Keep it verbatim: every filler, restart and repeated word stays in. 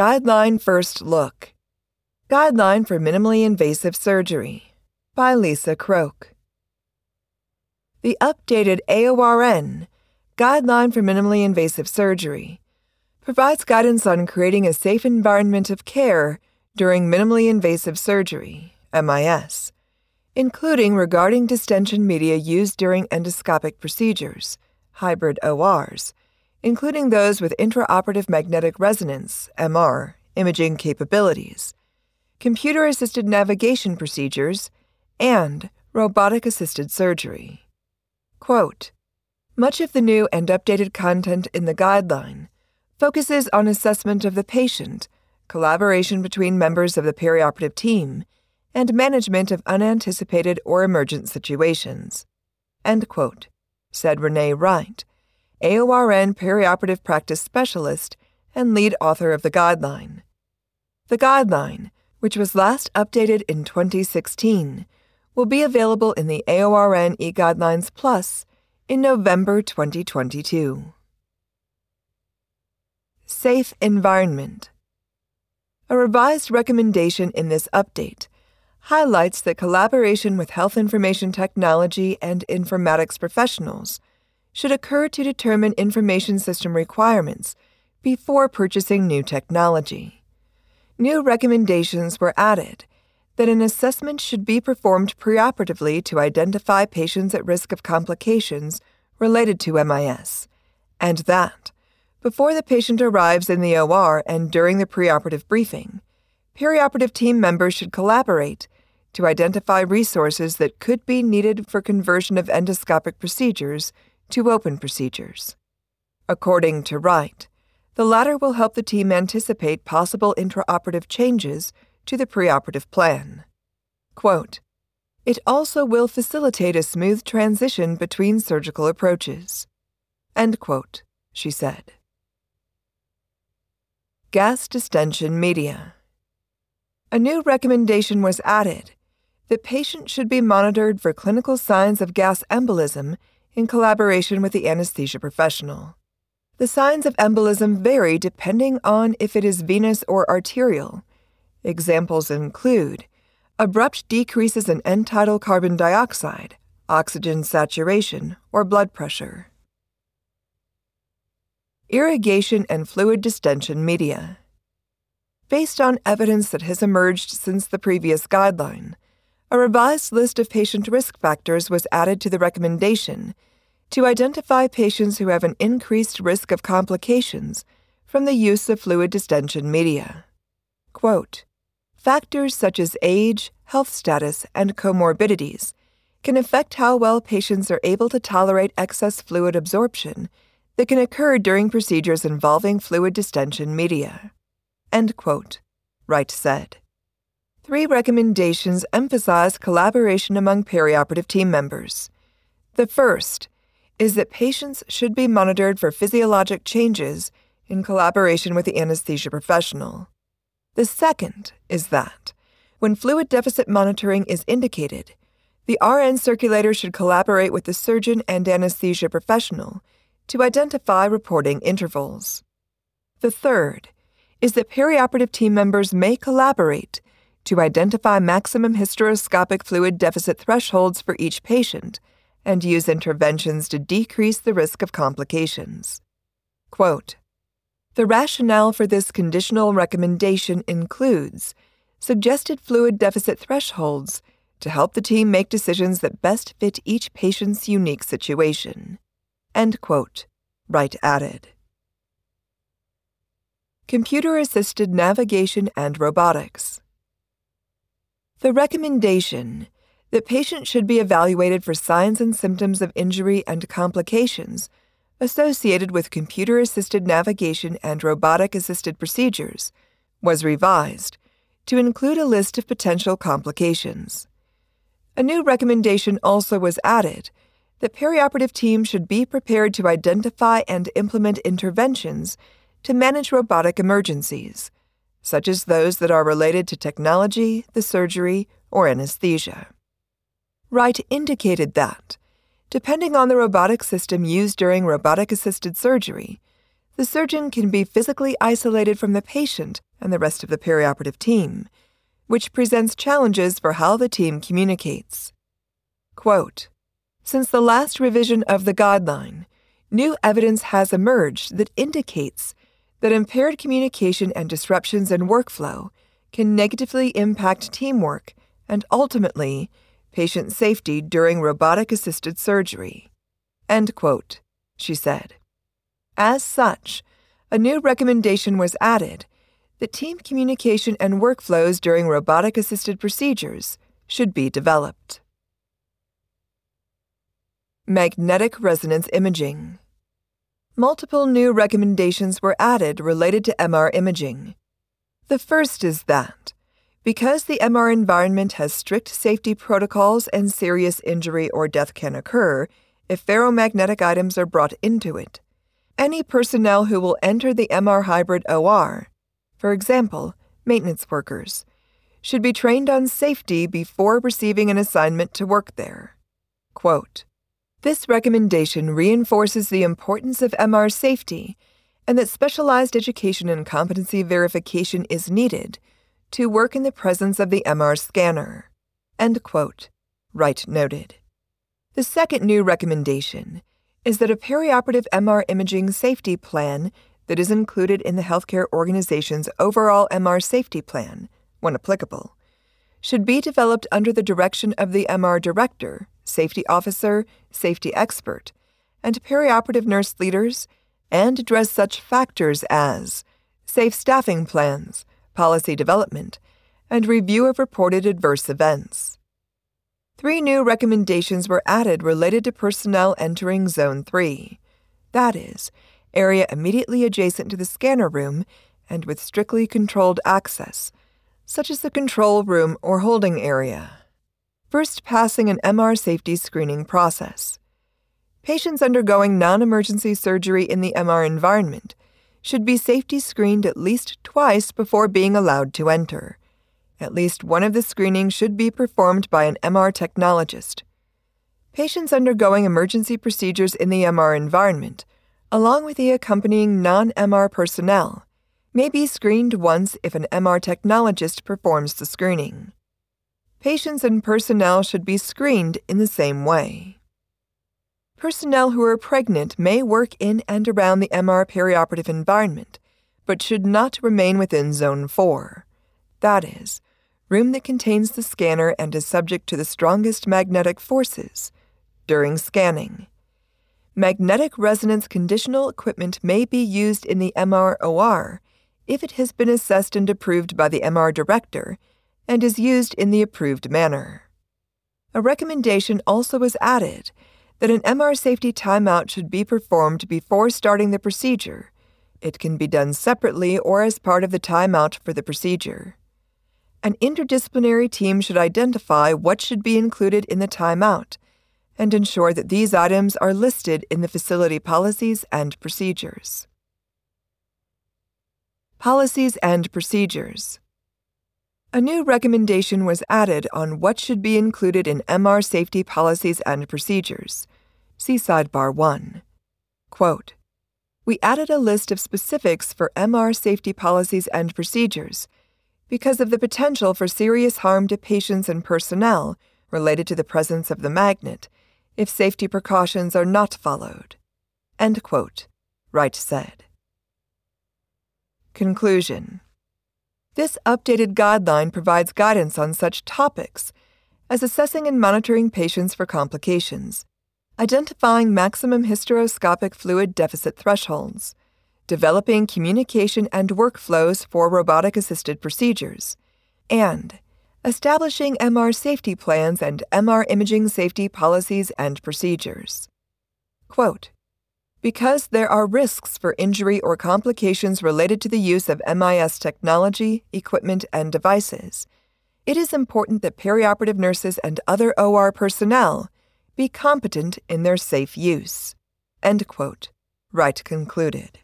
Guideline First Look. Guideline for Minimally Invasive Surgery by Lisa Croak. The updated A O R N, Guideline for Minimally Invasive Surgery, provides guidance on creating a safe environment of care during minimally invasive surgery, M I S, including regarding distension media used during endoscopic procedures, hybrid O Rs, including those with intraoperative magnetic resonance, M R, imaging capabilities, computer-assisted navigation procedures, and robotic-assisted surgery. Quote, much of the new and updated content in the guideline focuses on assessment of the patient, collaboration between members of the perioperative team, and management of unanticipated or emergent situations, end quote, said Renee Wright, A O R N perioperative practice specialist and lead author of the guideline. The guideline, which was last updated in twenty sixteen, will be available in the A O R N eGuidelines Plus in November twenty twenty-two. Safe environment. A revised recommendation in this update highlights that collaboration with health information technology and informatics professionals should occur to determine information system requirements before purchasing new technology. New recommendations were added that an assessment should be performed preoperatively to identify patients at risk of complications related to M I S, and that, before the patient arrives in the O R and during the preoperative briefing, perioperative team members should collaborate to identify resources that could be needed for conversion of endoscopic procedures to open procedures. According to Wright, the latter will help the team anticipate possible intraoperative changes to the preoperative plan. Quote, it also will facilitate a smooth transition between surgical approaches, end quote, she said. Gas distension media. A new recommendation was added that patients should be monitored for clinical signs of gas embolism in collaboration with the anesthesia professional. The signs of embolism vary depending on if it is venous or arterial. Examples include abrupt decreases in end-tidal carbon dioxide, oxygen saturation, or blood pressure. Irrigation and fluid distension media. Based on evidence that has emerged since the previous guideline, a revised list of patient risk factors was added to the recommendation to identify patients who have an increased risk of complications from the use of fluid distension media. Quote, factors such as age, health status, and comorbidities can affect how well patients are able to tolerate excess fluid absorption that can occur during procedures involving fluid distension media, end quote, Wright said. Three recommendations emphasize collaboration among perioperative team members. The first is that patients should be monitored for physiologic changes in collaboration with the anesthesia professional. The second is that, when fluid deficit monitoring is indicated, the R N circulator should collaborate with the surgeon and anesthesia professional to identify reporting intervals. The third is that perioperative team members may collaborate to identify maximum hysteroscopic fluid deficit thresholds for each patient and use interventions to decrease the risk of complications. Quote, the rationale for this conditional recommendation includes suggested fluid deficit thresholds to help the team make decisions that best fit each patient's unique situation, end quote, Wright added. Computer-assisted navigation and robotics. The recommendation that patients should be evaluated for signs and symptoms of injury and complications associated with computer-assisted navigation and robotic-assisted procedures was revised to include a list of potential complications. A new recommendation also was added that perioperative teams should be prepared to identify and implement interventions to manage robotic emergencies, such as those that are related to technology, the surgery, or anesthesia. Wright indicated that, depending on the robotic system used during robotic-assisted surgery, the surgeon can be physically isolated from the patient and the rest of the perioperative team, which presents challenges for how the team communicates. Quote, "Since the last revision of the guideline, new evidence has emerged that indicates that impaired communication and disruptions in workflow can negatively impact teamwork and ultimately patient safety during robotic-assisted surgery," end quote, she said. As such, a new recommendation was added that team communication and workflows during robotic-assisted procedures should be developed. Magnetic resonance imaging. Multiple new recommendations were added related to M R imaging. The first is that, because the M R environment has strict safety protocols and serious injury or death can occur if ferromagnetic items are brought into it, any personnel who will enter the M R hybrid O R, for example, maintenance workers, should be trained on safety before receiving an assignment to work there. Quote, "This recommendation reinforces the importance of M R safety and that specialized education and competency verification is needed to work in the presence of the M R scanner," end quote, Wright noted. The second new recommendation is that a perioperative M R imaging safety plan that is included in the healthcare organization's overall M R safety plan, when applicable, should be developed under the direction of the M R director, safety officer, safety expert, and perioperative nurse leaders, and address such factors as safe staffing plans, policy development, and review of reported adverse events. Three new recommendations were added related to personnel entering Zone three, that is, area immediately adjacent to the scanner room and with strictly controlled access, such as the control room or holding area. First, passing an M R safety screening process. Patients undergoing non-emergency surgery in the M R environment should be safety screened at least twice before being allowed to enter. At least one of the screenings should be performed by an M R technologist. Patients undergoing emergency procedures in the M R environment, along with the accompanying non-M R personnel, may be screened once if an M R technologist performs the screening. Patients and personnel should be screened in the same way. Personnel who are pregnant may work in and around the M R perioperative environment, but should not remain within Zone four. That is, room that contains the scanner and is subject to the strongest magnetic forces during scanning. Magnetic resonance conditional equipment may be used in the M R O R if it has been assessed and approved by the M R director and is used in the approved manner. A recommendation also was added that an M R safety timeout should be performed before starting the procedure. It can be done separately or as part of the timeout for the procedure. An interdisciplinary team should identify what should be included in the timeout and ensure that these items are listed in the facility policies and procedures. Policies and procedures. A new recommendation was added on what should be included in M R safety policies and procedures. See Sidebar one. Quote, "We added a list of specifics for M R safety policies and procedures because of the potential for serious harm to patients and personnel related to the presence of the magnet if safety precautions are not followed," end quote, Wright said. Conclusion. This updated guideline provides guidance on such topics as assessing and monitoring patients for complications, identifying maximum hysteroscopic fluid deficit thresholds, developing communication and workflows for robotic-assisted procedures, and establishing M R safety plans and M R imaging safety policies and procedures. Quote, "Because there are risks for injury or complications related to the use of M I S technology, equipment, and devices, it is important that perioperative nurses and other O R personnel be competent in their safe use," end quote, Wright concluded.